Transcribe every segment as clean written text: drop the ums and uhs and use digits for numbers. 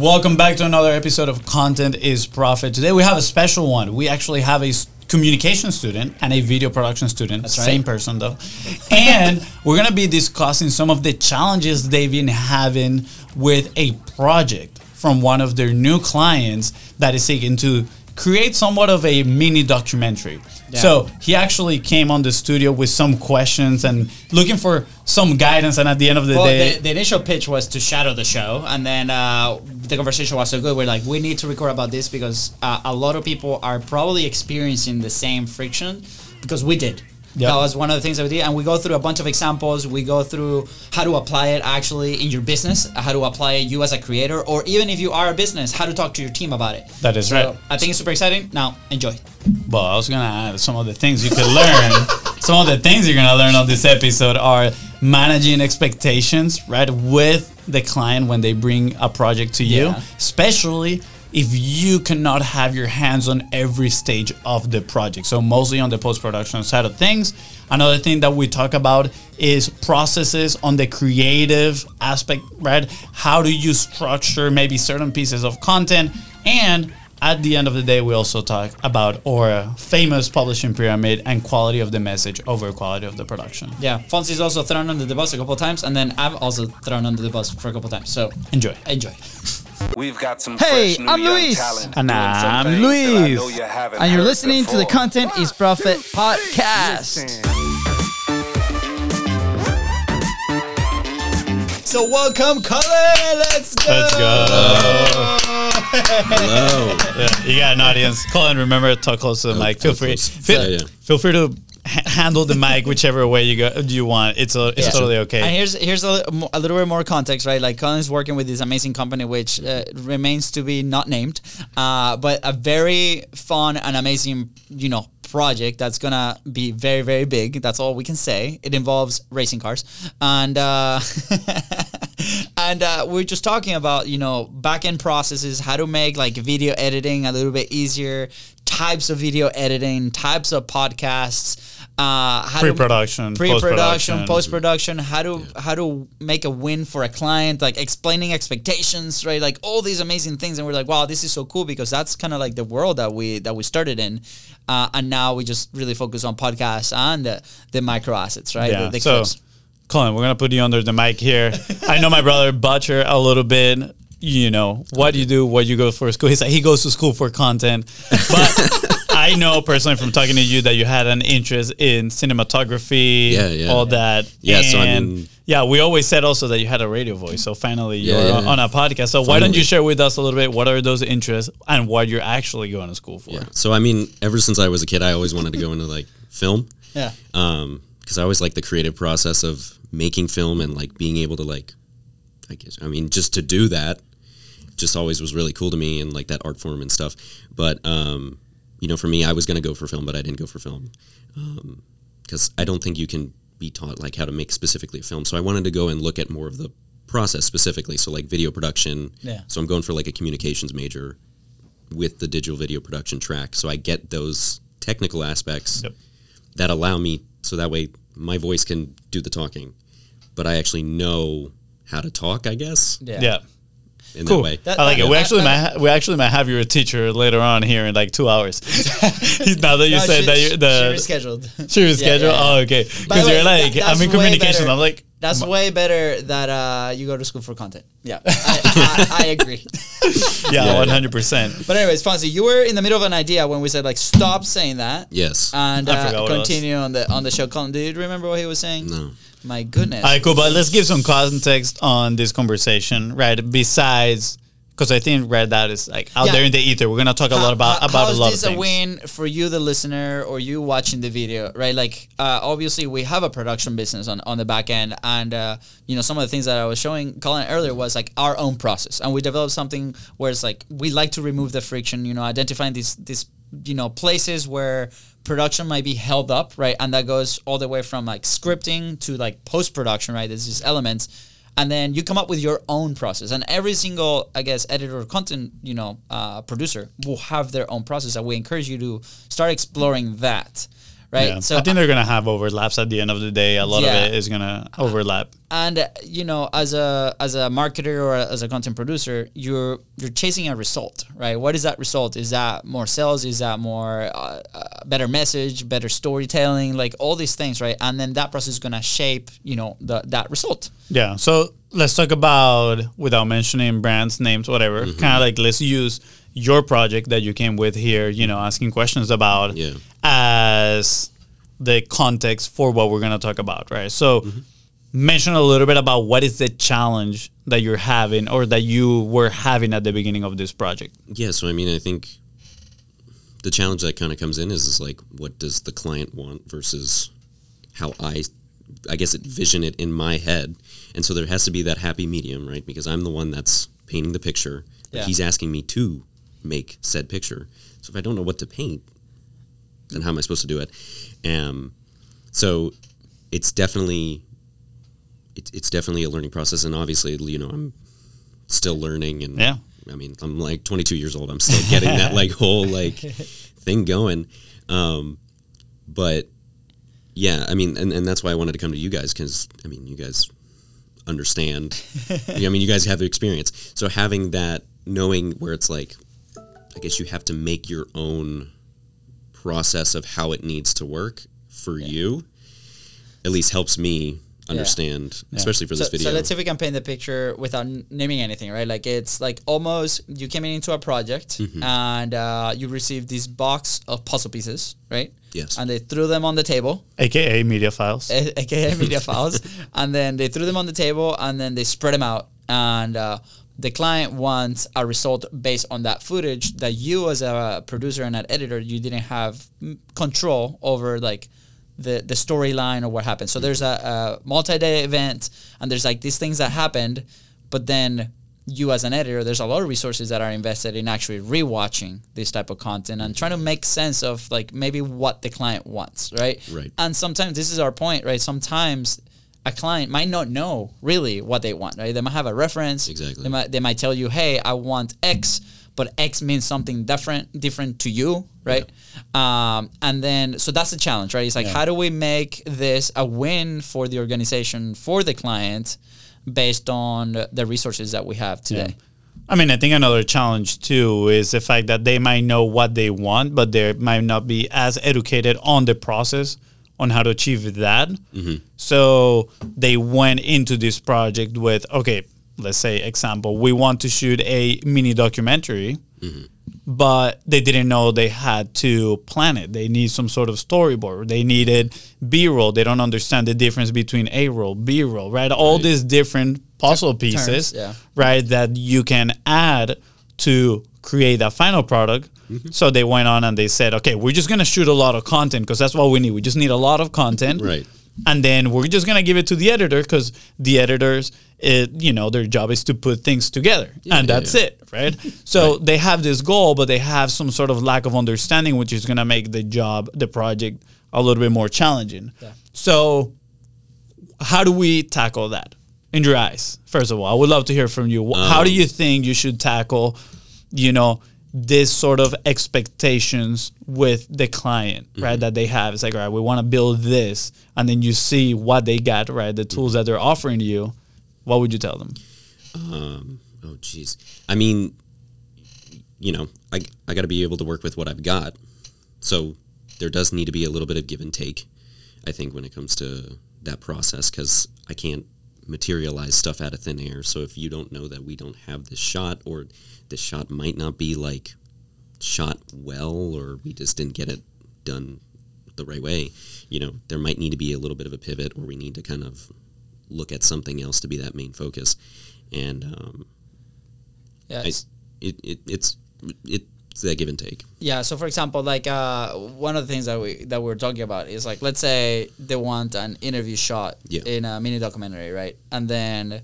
Welcome back to another episode of Content is Profit. Today we have a special one. We actually have a communication student and a video production student. That's right. Same person though. And we're going to be discussing some of the challenges they've been having with a project from one of their new clients that is seeking to create somewhat of a mini documentary. Yeah. So he actually came on the studio with some questions and looking for some guidance. And at the end of the day, the initial pitch was to shadow the show. And then the conversation was so good. We're like, we need to record about this because a lot of people are probably experiencing the same friction because we did. Yep. That was one of the things that we did. And we go through a bunch of examples. We go through how to apply it actually in your business, how to apply it you as a creator, or even if you are a business, how to talk to your team about it. That is so right. I think it's super exciting. Now, enjoy. Well, I was going to add some of the things you could learn. Some of the things you're going to learn on this episode are managing expectations, right, with the client when they bring a project to you, especially if you cannot have your hands on every stage of the project. So mostly on the post-production side of things. Another thing that we talk about is processes on the creative aspect, right? How do you structure maybe certain pieces of content? And at the end of the day, we also talk about our famous publishing pyramid and quality of the message over quality of the production. Yeah, FONZI's also thrown under the bus a couple of times, and then I've also thrown under the bus for a couple of times. So enjoy. We've got some fresh new young talent. And I'm Luis. And you're listening to the Content is Profit podcast. So welcome, Cullen. Let's go. Let's go. Hello. Yeah, you got an audience. Cullen, remember, talk close to the mic. Feel free. Feel free to handle the mic whichever way you want. It's totally okay. And here's a little bit more context, right? Like Cullen is working with this amazing company, which remains to be not named, but a very fun and amazing, project that's gonna be very, very big. That's all we can say. It involves racing cars, and and we're just talking about back end processes, how to make like video editing a little bit easier, types of video editing, types of podcasts, pre-production, post-production, how to make a win for a client, like explaining expectations, right? Like all these amazing things. And we're like, wow, this is so cool because that's kind of like the world that we started in. And now we just really focus on podcasts and the micro assets, right? Yeah. The clips. Cullen, we're going to put you under the mic here. I know my brother Butcher a little bit. What you do, what you go for school. He's like, he goes to school for content. But I know personally from talking to you that you had an interest in cinematography, all that. Yeah, and so I mean, we always said also that you had a radio voice. So finally, you're on a podcast. So why don't you share with us a little bit what are those interests and what you're actually going to school for? Yeah. So I mean, ever since I was a kid, I always wanted to go into like film. Yeah. Because I always liked the creative process of making film and like being able to like, I guess, I mean, just to do that just always was really cool to me and like that art form and stuff. But for me, I was going to go for film, but I didn't go for film because I don't think you can be taught like how to make specifically a film. So I wanted to go and look at more of the process specifically. So like video production. Yeah. So I'm going for like a communications major with the digital video production track. So I get those technical aspects that allow me. So that way my voice can do the talking, but I actually know how to talk, I guess. Yeah. In cool. That way. I like it. We actually might have you a teacher later on here in like 2 hours. Now that you said that she rescheduled. She rescheduled. Oh, okay. Because you're like, I'm in communication. Better. I'm like, that's way better that you go to school for content. Yeah, I agree. 100%. But anyways, FONZI, you were in the middle of an idea when we said like stop saying that. Yes. And continue on the show. Cullen, do you remember what he was saying? No. My goodness. All right, cool. But let's give some context on this conversation, right? Besides, because I think that is like out there in the ether. We're gonna talk a lot about a lot of things. How is this a win for you, the listener, or you watching the video, right? Like, obviously, we have a production business on the back end, and some of the things that I was showing Cullen earlier was like our own process, and we developed something where it's like we like to remove the friction, identifying these places where production might be held up, right? And that goes all the way from like scripting to like post-production, right? There's just elements. And then you come up with your own process. And every single, I guess, editor or content, producer will have their own process. And we encourage you to start exploring that, right? Yeah. So I think they're going to have overlaps at the end of the day. A lot of it is going to overlap. And you know, as a marketer or as a content producer, you're chasing a result, right? What is that result? Is that more sales? Is that more better message, better storytelling, like all these things, right? And then that process is gonna shape, you know, that result. Yeah. So let's talk about, without mentioning brands, names, whatever. Mm-hmm. Kind of like, let's use your project that you came with here, you know, asking questions about as the context for what we're gonna talk about, right? So. Mm-hmm. Mention a little bit about what is the challenge that you're having or that you were having at the beginning of this project. Yeah, so I mean, I think the challenge that kind of comes in is like, what does the client want versus how I guess, envision it in my head. And so there has to be that happy medium, right? Because I'm the one that's painting the picture. But he's asking me to make said picture. So if I don't know what to paint, then how am I supposed to do it? So it's definitely... It's definitely a learning process, and obviously, you know, I'm still learning, and I mean, I'm like 22 years old. I'm still getting that like whole like thing going, but yeah, I mean, and that's why I wanted to come to you guys, because I mean, you guys understand. I mean, you guys have experience, so having that, knowing where it's like, I guess you have to make your own process of how it needs to work for you. At least helps me. Understand, especially for this video. So let's see if we can paint the picture without naming anything, right? Like, it's like almost you came into a project and you received this box of puzzle pieces, right? Yes. And they threw them on the table. AKA media files. AKA media files. And then they threw them on the table and then they spread them out. And the client wants a result based on that footage that you as a producer and an editor, you didn't have control over, like, the storyline or what happened. So there's a multi-day event and there's like these things that happened, but then you as an editor, there's a lot of resources that are invested in actually rewatching this type of content and trying to make sense of like maybe what the client wants, right? Right. And sometimes, this is our point, right? Sometimes a client might not know really what they want, right? They might have a reference. Exactly. They might tell you, hey, I want X, but X means something different to you, right? Yeah. And then, so that's the challenge, right? It's like, how do we make this a win for the organization, for the client, based on the resources that we have today? Yeah. I mean, I think another challenge too is the fact that they might know what they want, but they might not be as educated on the process on how to achieve that. Mm-hmm. So they went into this project with, okay, let's say, example, we want to shoot a mini documentary, but they didn't know they had to plan it. They need some sort of storyboard. They needed B-roll. They don't understand the difference between A-roll, B-roll, right? All these different puzzle pieces, right, that you can add to create that final product. Mm-hmm. So they went on and they said, okay, we're just going to shoot a lot of content because that's what we need. We just need a lot of content. Right. And then we're just going to give it to the editor because the editors, you know, their job is to put things together. It, right? So they have this goal, but they have some sort of lack of understanding, which is going to make the job, the project, a little bit more challenging. Yeah. So how do we tackle that in your eyes? First of all, I would love to hear from you. How do you think you should tackle, you know, this sort of expectations with the client, right, that they have? It's like, all right, we want to build this, and then you see what they got, right, the tools that they're offering you. What would you tell them? Oh, geez. I mean, you know, I got to be able to work with what I've got. So there does need to be a little bit of give and take, I think, when it comes to that process, because I can't materialize stuff out of thin air. So if you don't know that we don't have this shot, or this shot might not be like shot well, or we just didn't get it done the right way, you know, there might need to be a little bit of a pivot, or we need to kind of look at something else to be that main focus. And it's that give and take. Yeah. So for example, like one of the things that we're talking about is like, let's say they want an interview shot in a mini documentary, right? And then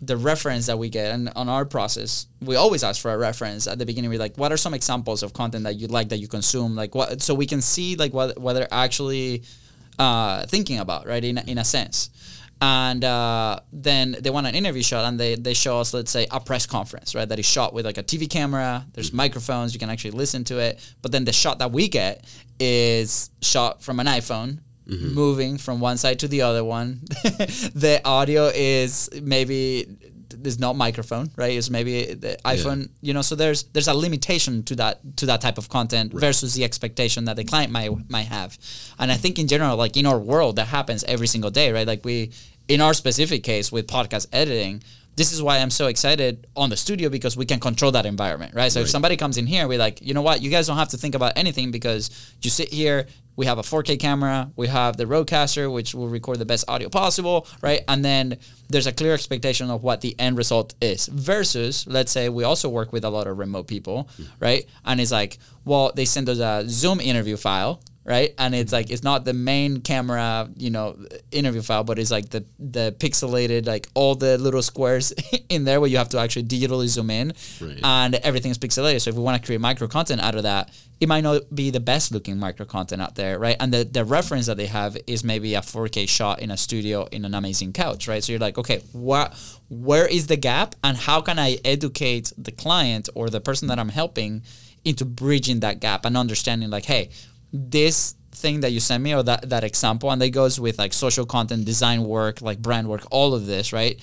the reference that we get, and on our process, we always ask for a reference at the beginning. We're like, what are some examples of content that you like, that you consume? Like what, so we can see like what they're actually thinking about, right? In a sense. And then they want an interview shot, and they show us, let's say, a press conference, right, that is shot with like a TV camera. There's microphones. You can actually listen to it. But then the shot that we get is shot from an iPhone mm-hmm. moving from one side to the other one. The audio is maybe there's no microphone, right? It's maybe the iPhone, yeah. you know, so there's a limitation to that type of content right. versus the expectation that the client might have. And I think in general, like in our world, that happens every single day, right? Like in our specific case with podcast editing, this is why I'm so excited on the studio, because we can control that environment, right? So right. if somebody comes in here, we're like, you know what? You guys don't have to think about anything because you sit here, we have a 4K camera, we have the Rodecaster, which will record the best audio possible, right? And then there's a clear expectation of what the end result is versus, let's say, we also work with a lot of remote people, yeah. right? And it's like, well, they send us a Zoom interview file, right? And it's like, it's not the main camera, you know, interview file, but it's like the pixelated, like all the little squares in there where you have to actually digitally zoom in right. and everything's pixelated. So if we want to create micro content out of that, it might not be the best looking micro content out there, right? And the reference that they have is maybe a 4K shot in a studio in an amazing couch, right? So you're like, okay, where is the gap and how can I educate the client or the person that I'm helping into bridging that gap and understanding like, hey, this thing that you sent me or that example, and that goes with like social content, design work, like brand work, all of this, right?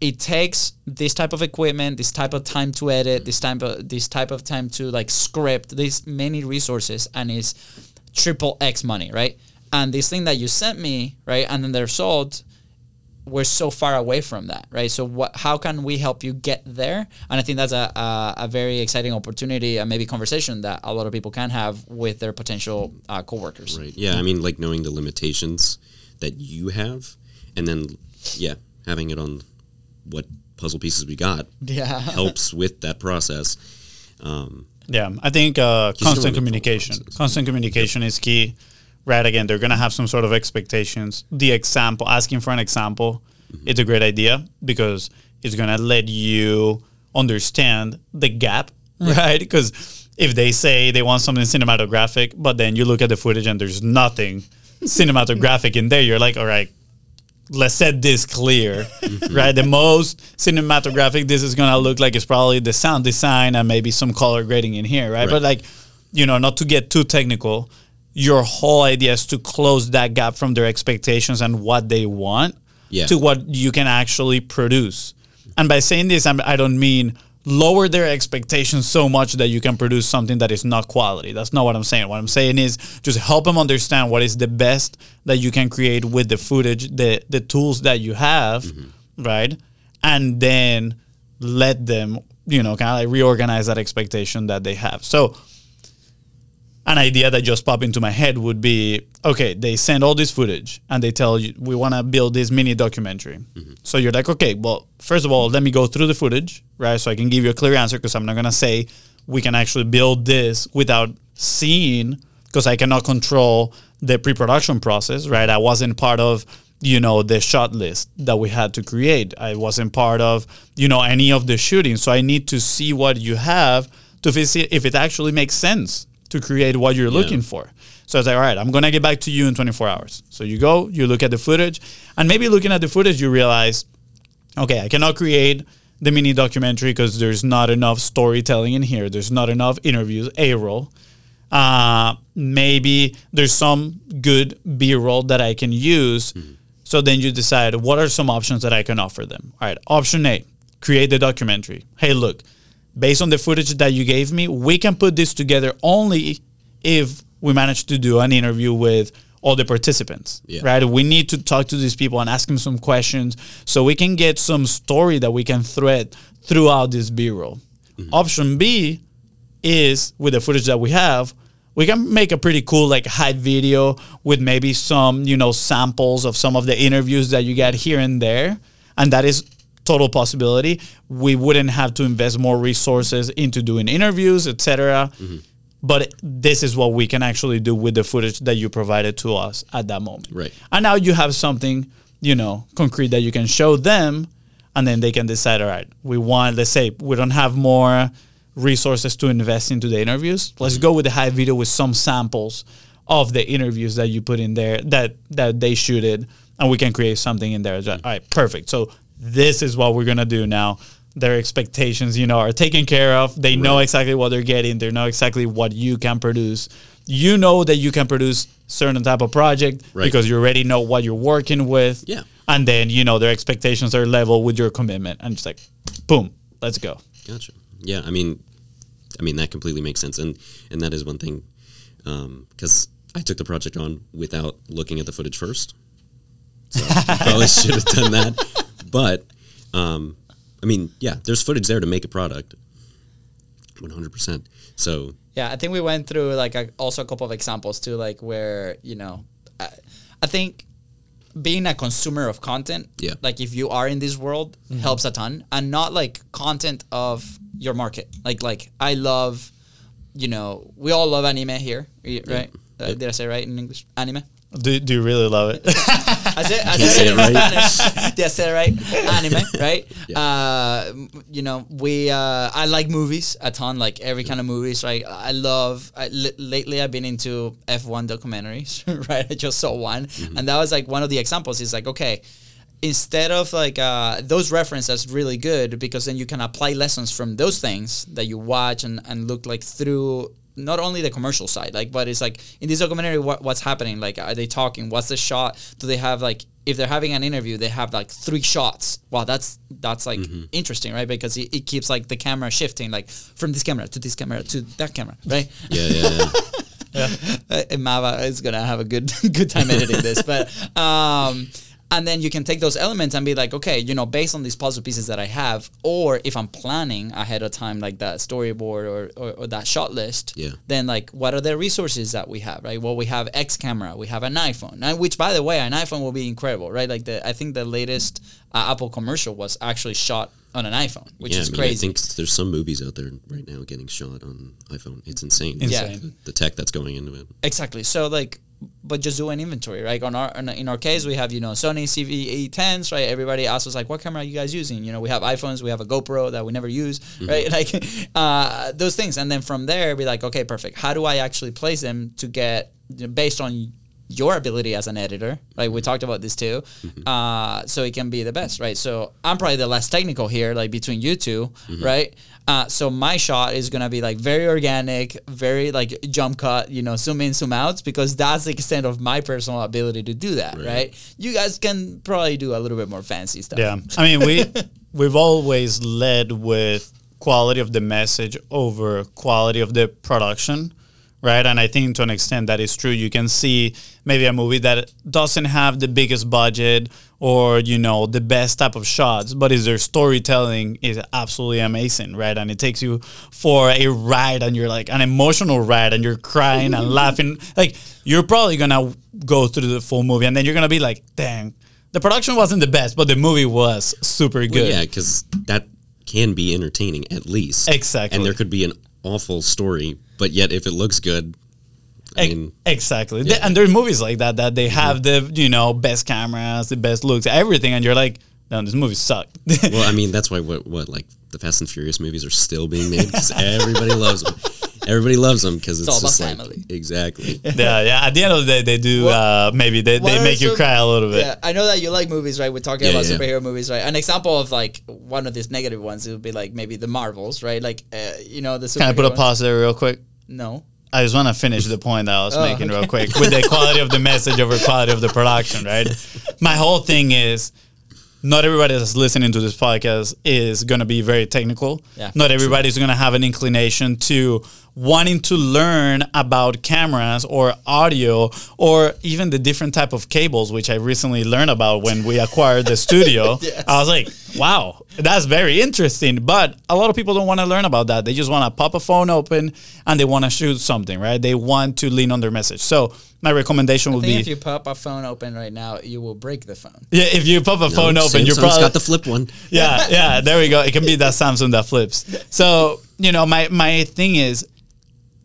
It takes this type of equipment, this type of time to edit, this type of time to like script, these many resources, and it's triple X money, right? And this thing that you sent me, right? And then the result, we're so far away from that, right? So how can we help you get there? And I think that's a very exciting opportunity and maybe conversation that a lot of people can have with their potential coworkers. Right. Yeah, I mean, like knowing the limitations that you have and then, yeah, having it on what puzzle pieces we got yeah. helps with that process. Yeah, I think constant communication is key. Right, again, they're going to have some sort of expectations. The example, asking for an example, mm-hmm. it's a great idea because it's going to let you understand the gap, yeah. right? Because if they say they want something cinematographic, but then you look at the footage and there's nothing cinematographic in there, you're like, all right, let's set this clear, mm-hmm. right? The most cinematographic this is going to look like is probably the sound design and maybe some color grading in here, right? But like, you know, not to get too technical, your whole idea is to close that gap from their expectations and what they want yeah. to what you can actually produce. And by saying this, I don't mean lower their expectations so much that you can produce something that is not quality. That's not what I'm saying. What I'm saying is just help them understand what is the best that you can create with the footage, the tools that you have, mm-hmm. right? And then let them, you know, kind of like reorganize that expectation that they have. So, an idea that just popped into my head would be, okay, they send all this footage and they tell you, we want to build this mini documentary. Mm-hmm. So you're like, okay, well, first of all, let me go through the footage, right? So I can give you a clear answer because I'm not going to say we can actually build this without seeing, because I cannot control the pre-production process, right? I wasn't part of, you know, the shot list that we had to create. I wasn't part of, you know, any of the shooting. So I need to see what you have to see if it actually makes sense to create what you're yeah. looking for. So I was like, all right, I'm going to get back to you in 24 hours. So you go, you look at the footage, and maybe looking at the footage, you realize, okay, I cannot create the mini documentary because there's not enough storytelling in here. There's not enough interviews, A-roll. Maybe there's some good B-roll that I can use. Mm-hmm. So then you decide, what are some options that I can offer them? All right, option A, create the documentary. Hey, look, based on the footage that you gave me, we can put this together only if we manage to do an interview with all the participants, yeah. right? We need to talk to these people and ask them some questions so we can get some story that we can thread throughout this B-roll. Mm-hmm. Option B is, with the footage that we have, we can make a pretty cool like hype video with maybe some, you know, samples of some of the interviews that you got here and there, and that is total possibility. We wouldn't have to invest more resources into doing interviews, etc. Mm-hmm. But this is what we can actually do with the footage that you provided to us at that moment. Right. And now you have something, you know, concrete that you can show them, and then they can decide, all right, we want, let's say we don't have more resources to invest into the interviews. Let's mm-hmm. go with the high video with some samples of the interviews that you put in there that they shooted, and we can create something in there. Mm-hmm. All right, perfect. So this is what we're going to do now their expectations, you know, are taken care of. They know exactly what they're getting. They know exactly what you can produce. You know that you can produce certain type of project because you already know what you're working with. Yeah. And then, you know, their expectations are level with your commitment. And it's like, boom, let's go. Gotcha. Yeah, I mean, that completely makes sense. And that is one thing, because I took the project on without looking at the footage first. So I probably should have done that. But, I mean, yeah, there's footage there to make a product. 100%. So... yeah, I think we went through, like, also a couple of examples, too, like, where, you know, I think being a consumer of content, like, if you are in this world, helps a ton. And not, like, content of your market. Like, I love, you know, we all love anime here, right? Yeah. Did I say right in English? Anime? Do you really love it? I said it right. Yeah, I said it right. Anime, right? Yeah. You know, I like movies a ton, like every kind of movies. Like lately I've been into F1 documentaries, right? I just saw one. And that was like one of the examples. It's like, okay, instead of like those references really good, because then you can apply lessons from those things that you watch and look like through not only the commercial side, like, but it's like in this documentary, what's happening? Like, are they talking? What's the shot? Do they have like, if they're having an interview, they have like 3 shots. Wow. That's like interesting. Right. Because it keeps like the camera shifting, like from this camera to that camera. Right. Yeah. Mava is going to have a good time editing this, but, and then you can take those elements and be like, okay, you know, based on these puzzle pieces that I have, or if I'm planning ahead of time, like that storyboard or that shot list, then like, what are the resources that we have, right? Well, we have X camera, we have an iPhone, which by the way, an iPhone will be incredible, right? Like I think the latest Apple commercial was actually shot on an iPhone, which is crazy. I think there's some movies out there right now getting shot on iPhone. It's insane. The tech that's going into it. Exactly. So like, but just do an inventory, right? In our case, we have, you know, Sony CVE 10s, right? Everybody asks us, like, what camera are you guys using? You know, we have iPhones, we have a GoPro that we never use, right? Like, those things. And then from there, be like, okay, perfect. How do I actually place them to get, based on your ability as an editor, right? We talked about this too. So it can be the best, right? So I'm probably the less technical here, like between you two, right? So my shot is going to be like very organic, very like jump cut, you know, zoom in, zoom out, because that's the extent of my personal ability to do that. Right. You guys can probably do a little bit more fancy stuff. Yeah. I mean, we've always led with quality of the message over quality of the production. Right. And I think to an extent that is true. You can see maybe a movie that doesn't have the biggest budget or, you know, the best type of shots, but is their storytelling is absolutely amazing. Right. And it takes you for a ride, and you're like an emotional ride, and you're crying and laughing. Like, you're probably going to go through the full movie, and then you're going to be like, dang, the production wasn't the best, but the movie was super good. Well, yeah, because that can be entertaining at least. Exactly. And there could be an awful story, but yet if it looks good, I mean, exactly. Yeah. And there are movies like that they have the, you know, best cameras, the best looks, everything, and you're like, no, this movie sucked. Well, I mean, that's why what like the Fast and Furious movies are still being made, because everybody loves them. Everybody loves them because it's all just about like family. Exactly. Yeah. At the end of the day, they do. Maybe they make you cry a little bit. Yeah, I know that you like movies, right? We're talking about superhero movies, right? An example of like one of these negative ones, it would be like maybe the Marvels, right? Like you know, the. Can I put a pause there real quick? No. I just want to finish the point that I was making real quick with the quality of the message over quality of the production, right? My whole thing is, not everybody that's listening to this podcast is going to be very technical. Yeah, not everybody's going to have an inclination to wanting to learn about cameras or audio or even the different type of cables, which I recently learned about when we acquired the studio. Yes. I was like, wow, that's very interesting. But a lot of people don't want to learn about that. They just want to pop a phone open and they want to shoot something, right? They want to lean on their message. So my recommendation would be, if you pop a phone open right now, you will break the phone. Yeah, if you pop a phone open, you're probably got the flip one. Yeah, there we go. It can be that Samsung that flips. So, you know, my thing is,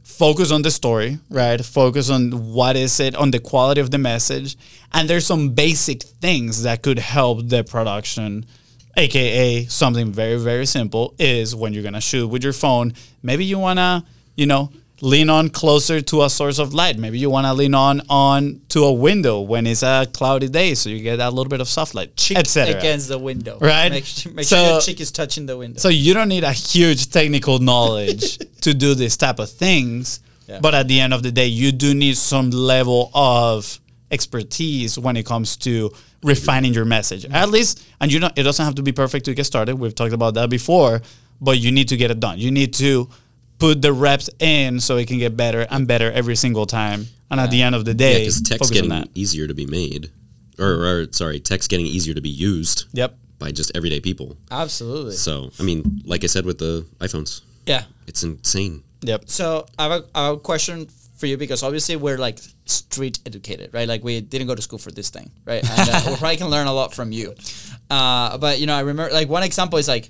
focus on the story, right? Focus on what is it, on the quality of the message. And there's some basic things that could help the production, AKA something very, very simple is when you're going to shoot with your phone, maybe you want to, you know, lean on closer to a source of light. Maybe you want to lean on to a window when it's a cloudy day, so you get that little bit of soft light, etc. Against the window, right? Make sure your cheek is touching the window. So you don't need a huge technical knowledge to do this type of things. Yeah. But at the end of the day, you do need some level of expertise when it comes to refining your message. Mm-hmm. At least, and you know, it doesn't have to be perfect to get started. We've talked about that before, but you need to get it done. You need to put the reps in so it can get better and better every single time. And at the end of the day, because tech's getting easier to be made. Or, tech's getting easier to be used. Yep. By just everyday people. Absolutely. So, I mean, like I said with the iPhones. Yeah. It's insane. Yep. So I have a question for you, because obviously we're like street educated, right? Like we didn't go to school for this thing, right? And we probably can learn a lot from you. But, you know, I remember like one example is like,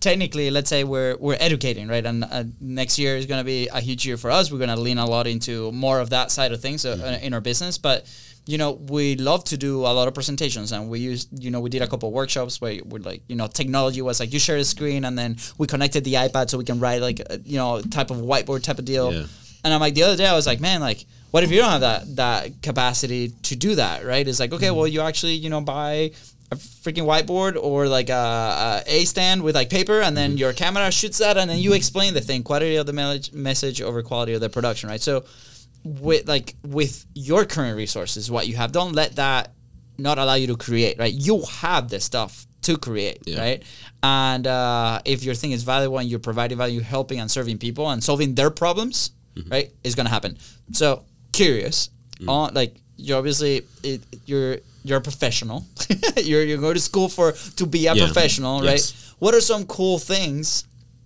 technically, let's say we're educating, right? And next year is going to be a huge year for us. We're going to lean a lot into more of that side of things in our business. But, you know, we love to do a lot of presentations, and we did a couple of workshops where we're like, you know, technology was like you share the screen and then we connected the iPad so we can write like, you know, type of whiteboard type of deal. Yeah. And I'm like, the other day I was like, man, like, what if you don't have that capacity to do that, right? It's like, okay, well, you actually, you know, buy a freaking whiteboard or like a stand with like paper, and then your camera shoots that, and then you explain the thing, quality of the message over quality of the production, right? So with your current resources, what you have, don't let that not allow you to create, right? You have the stuff to create, right? And if your thing is valuable and you're providing value, helping and serving people and solving their problems, right, is going to happen. So curious, on like you obviously you're a professional. you're going to school to be a professional, right? Yes. What are some cool things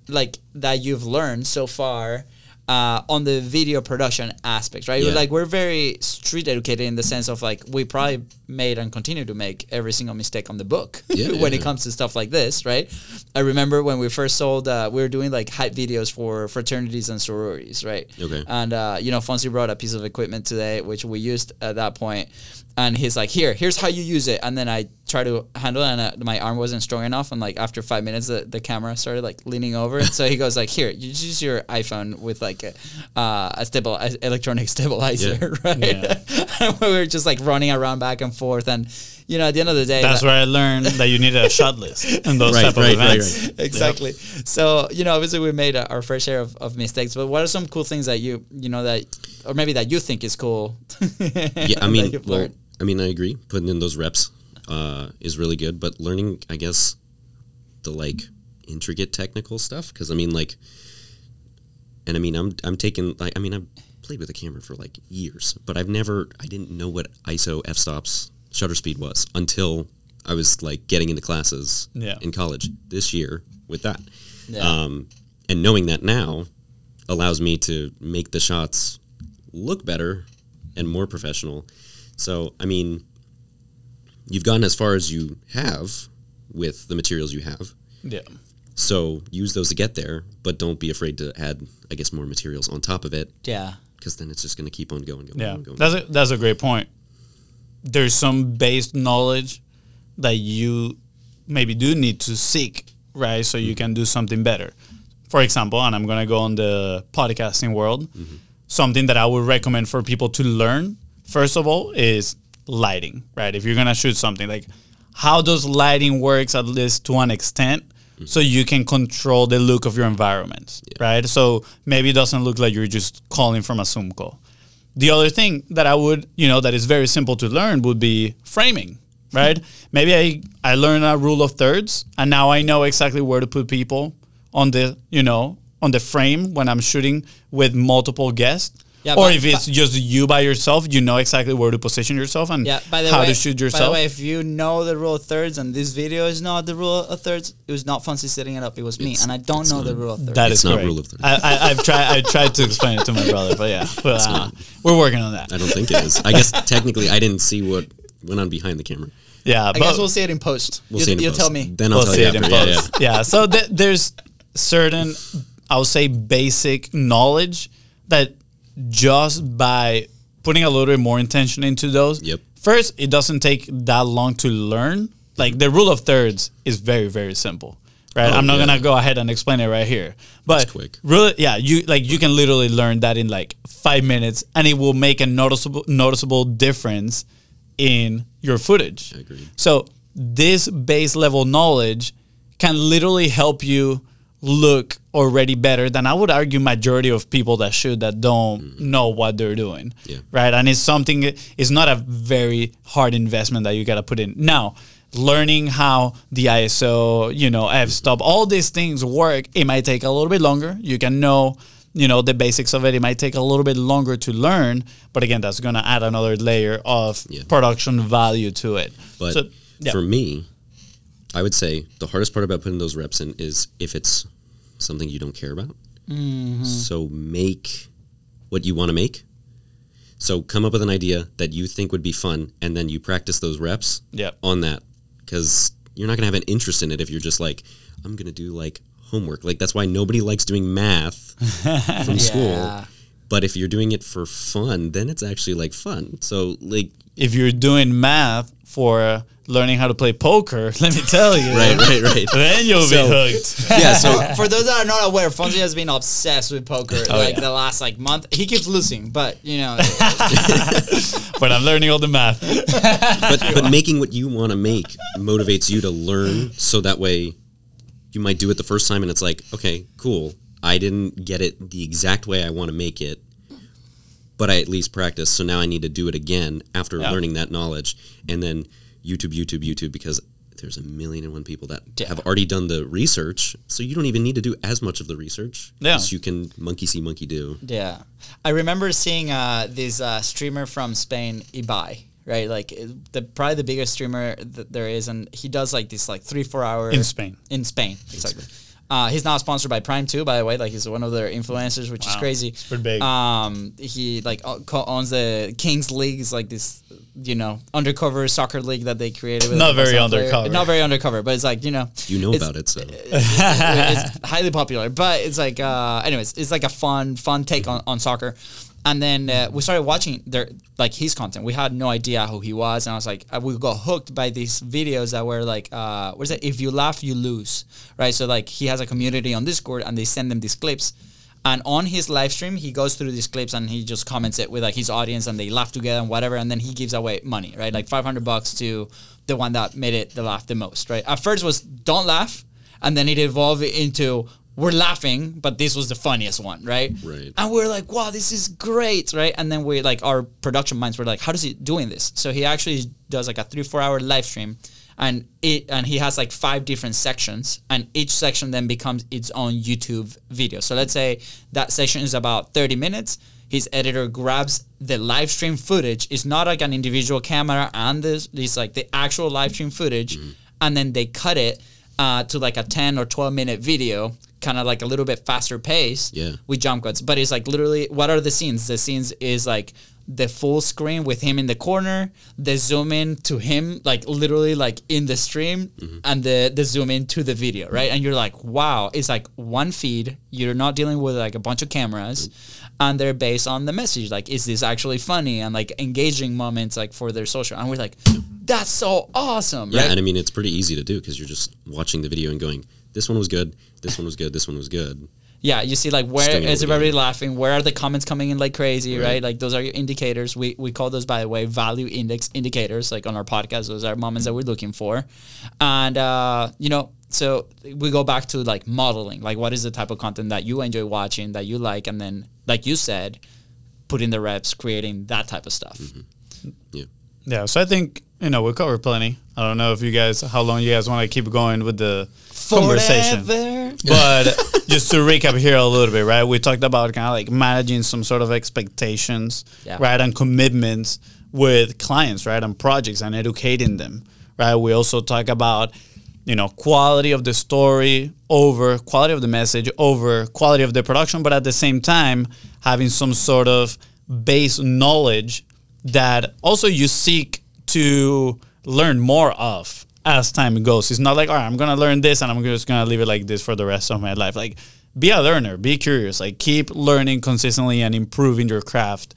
like that you've learned so far on the video production aspects, right? Yeah. Like we're very street educated in the sense of like we probably made and continue to make every single mistake on the book when it comes to stuff like this, right? I remember when we first sold, we were doing like hype videos for fraternities and sororities, right? Okay. And you know, FONZI brought a piece of equipment today which we used at that point. And he's like, here's how you use it. And then I try to handle it, and my arm wasn't strong enough. And like after 5 minutes, the camera started like leaning over. So he goes like, here, you just use your iPhone with like a electronic stabilizer, right? Yeah. And we were just like running around back and forth. And, you know, at the end of the day. That's where I learned that you need a shot list in those type of events. Right. Exactly. Yep. So, you know, obviously we made our fair share of mistakes. But what are some cool things that you know, that, or maybe that you think is cool? Yeah, I mean, I agree. Putting in those reps is really good, but learning, I guess, the like intricate technical stuff. Because I mean, like, and I mean, I'm taking like, I mean, I've played with a camera for like years, but I didn't know what ISO, f-stops, shutter speed was until I was like getting into classes in college this year with that, and knowing that now allows me to make the shots look better and more professional. So, I mean, you've gotten as far as you have with the materials you have. Yeah. So use those to get there, but don't be afraid to add, I guess, more materials on top of it. Yeah. Because then it's just going to keep on going. Yeah. Going. That's a great point. There's some base knowledge that you maybe do need to seek, right? So you can do something better. For example, and I'm going to go on the podcasting world, something that I would recommend for people to learn, first of all, is lighting, right? If you're going to shoot something, like how does lighting works, at least to an extent, so you can control the look of your environment, right? So maybe it doesn't look like you're just calling from a Zoom call. The other thing that I would, you know, that is very simple to learn would be framing, right? Maybe I learned a rule of thirds, and now I know exactly where to put people on the, you know, on the frame when I'm shooting with multiple guests. Yeah, or if it's just you by yourself, you know exactly where to position yourself and how to shoot yourself. By the way, if you know the rule of thirds and this video is not the rule of thirds, it was not FONZI setting it up. It was me, and I don't know the rule of thirds. That is not rule of thirds. I tried to explain it to my brother, but yeah, we're working on that. I don't think it is. I guess technically I didn't see what went on behind the camera. Yeah, but I guess we'll see it in post. You'll tell me. Then I'll tell you after. Yeah. Yeah. So there's certain, I would say, basic knowledge that, just by putting a little bit more intention into those. Yep. First, it doesn't take that long to learn. Like the rule of thirds is very, very simple, right? Oh, I'm not gonna go ahead and explain it right here, but really, yeah, you can literally learn that in like 5 minutes, and it will make a noticeable difference in your footage. I agree. So this base level knowledge can literally help you look already better than I would argue majority of people that don't know what they're doing, right? And it's not a very hard investment that you got to put in. Now, learning how the ISO, f-stop, all these things work, it might take a little bit longer. You can know, the basics of it. It might take a little bit longer to learn, but again, that's going to add another layer of production value to it. But for me, I would say the hardest part about putting those reps in is if it's something you don't care about. Mm-hmm. So make what you want to make. So come up with an idea that you think would be fun, and then you practice those reps on that, because you're not going to have an interest in it if you're just like, I'm going to do like homework. Like that's why nobody likes doing math from school. But if you're doing it for fun, then it's actually like fun. So like if you're doing math for learning how to play poker, let me tell you. right. Then you'll be hooked. Yeah, so for those that are not aware, FONZI has been obsessed with poker the last month. He keeps losing, but but I'm learning all the math. But making what you want to make motivates you to learn, so that way you might do it the first time and it's like, okay, cool. I didn't get it the exact way I want to make it, but I at least practiced, so now I need to do it again after learning that knowledge. And then YouTube, because there's a million and one people that have already done the research, so you don't even need to do as much of the research as you can monkey see, monkey do. Yeah. I remember seeing this streamer from Spain, Ibai. Right, like probably the biggest streamer that there is, and he does like this 3-4 hour in Spain, exactly. He's now sponsored by Prime too, by the way. Like he's one of their influencers, which is crazy. It's pretty big. He owns the Kings League. It's like this, undercover soccer league that they created. With Not very undercover, but it's like about it, so it's highly popular. But it's like, anyways, it's like a fun take on soccer. And then we started watching his content. We had no idea who he was, and I was like, we got hooked by these videos that were like, what is it? If you laugh, you lose, right? So like he has a community on Discord, and they send them these clips. And on his live stream, he goes through these clips and he just comments it with his audience, and they laugh together and whatever. And then he gives away money, right? Like $500 to the one that made it laugh the most, right? At first was don't laugh, and then it evolved into we're laughing, but this was the funniest one, right? And we're like, wow, this is great, right? And then we our production minds were like, how is he doing this? So he actually does a 3-4 hour live stream, and he has 5 different sections, and each section then becomes its own YouTube video. So let's say that section is about 30 minutes. His editor grabs the live stream footage. It's not like an individual camera and this. It's like the actual live stream footage, and then they cut it to a 10 or 12 minute video, kind of a little bit faster pace with jump cuts. But it's literally, what are the scenes? The scenes is the full screen with him in the corner, the zoom in to him literally in the stream, and the zoom in to the video, right? And you're like, wow, it's one feed. You're not dealing with a bunch of cameras, and they're based on the message. Is this actually funny? And engaging moments for their social. And we're like, that's so awesome, right? Yeah, and I mean, it's pretty easy to do because you're just watching the video and going, this one was good, this one was good, this one was good. Yeah, you see, where is everybody laughing? Where are the comments coming in like crazy, right? Those are your indicators. We call those, by the way, value index indicators, on our podcast. Those are moments that we're looking for. And, so we go back to, modeling. What is the type of content that you enjoy watching, that you like, and then, like you said, putting the reps, creating that type of stuff. Mm-hmm. Yeah. Yeah, so I think... we cover plenty. I don't know if how long you guys want to keep going with the conversation. But just to recap here a little bit, right? We talked about kind of managing some sort of expectations, right? And commitments with clients, right? And projects, and educating them, right? We also talk about, quality of the story over quality of the message over quality of the production, but at the same time, having some sort of base knowledge that also you seek to learn more of as time goes. It's not all right, I'm going to learn this and I'm just going to leave it like this for the rest of my life. Be a learner, be curious, keep learning consistently and improving your craft,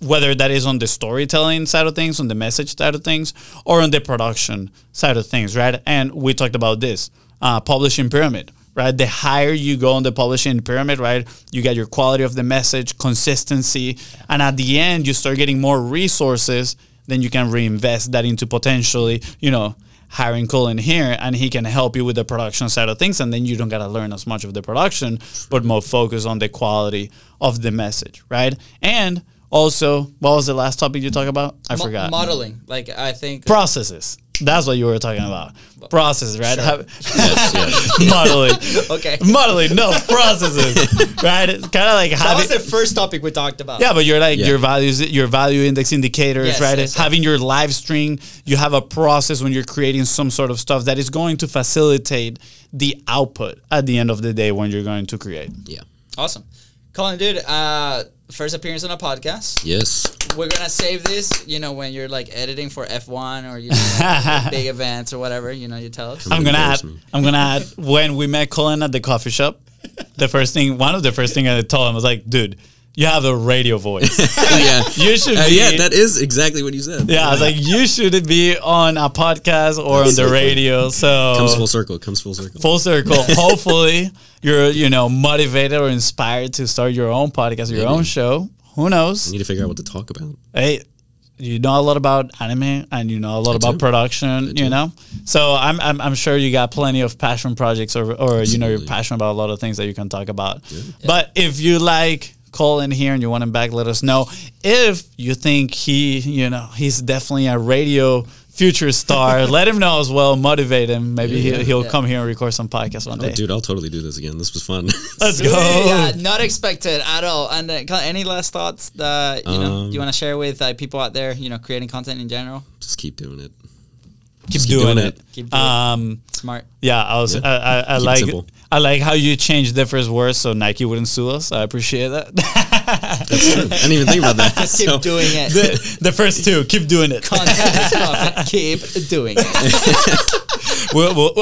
whether that is on the storytelling side of things, on the message side of things, or on the production side of things, right? And we talked about this, publishing pyramid, right? The higher you go on the publishing pyramid, right, you get your quality of the message, consistency, and at the end, you start getting more resources. Then you can reinvest that into potentially, you know, hiring Cullen here, and he can help you with the production side of things, and then you don't got to learn as much of the production, but more focus on the quality of the message, right? And also, what was the last topic you talked about? I forgot. Modeling. Like, I think... Processes. That's what you were talking about. Processes, right? Sure. Yes. Modeling. Okay. Modeling, no, processes, right? Kind of like having... That was the first topic we talked about. Yeah, but you're like, your values, your value index indicators, yes, right? Yes, having your live stream, you have a process when you're creating some sort of stuff that is going to facilitate the output at the end of the day when you're going to create. Yeah. Awesome. Cullen, dude, first appearance on a podcast. Yes. We're going to save this, you know, when you're like editing for F1 or, you know, like big events or whatever, you know, you tell us. I'm going to add when we met Cullen at the coffee shop, one of the first things I told him was like, dude, you have a radio voice. Yeah. You should be. Yeah, that is exactly what you said. Yeah, I was like, you should be on a podcast or on the radio. So Comes full circle. Hopefully you're, you know, motivated or inspired to start your own podcast, your own show. Who knows? You need to figure out what to talk about. Hey, you know a lot about anime and you know a lot about production, you know? So I'm sure you got plenty of passion projects or you know, you're passionate about a lot of things that you can talk about. Yeah. But if you like Cullen here and you want him back, let us know. If you think he's definitely a radio future star, let him know as well, motivate him. Maybe he'll come here and record some podcast one day. Dude, I'll totally do this again. This was fun. Let's go. Yeah, not expected at all. And any last thoughts that you want to share with people out there, you know, creating content in general? Just keep doing it. Keep doing it. Keep doing it. Smart. Yeah, I like it. I like how you changed the first words so Nike wouldn't sue us. I appreciate that. That's true. I didn't even think about that. Just keep doing it. The first two, keep doing it. Content is profit. Keep doing it.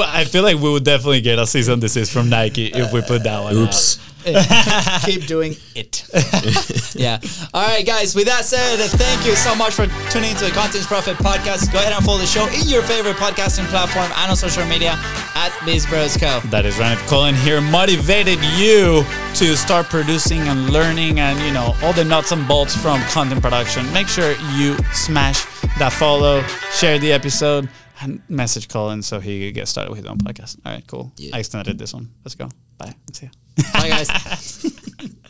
I feel like we would definitely get a cease and desist from Nike if we put that one out. Keep doing it. Yeah. All right, guys. With that said, thank you so much for tuning into the Content is Profit podcast. Go ahead and follow the show in your favorite podcasting platform and on social media at BizBrosco. That is right. Cullen here motivated you to start producing and learning and, you know, all the nuts and bolts from content production. Make sure you smash that follow, share the episode, and message Cullen so he could get started with his own podcast. All right, cool. Yeah. I extended this one. Let's go. Bye. See ya. Bye, guys.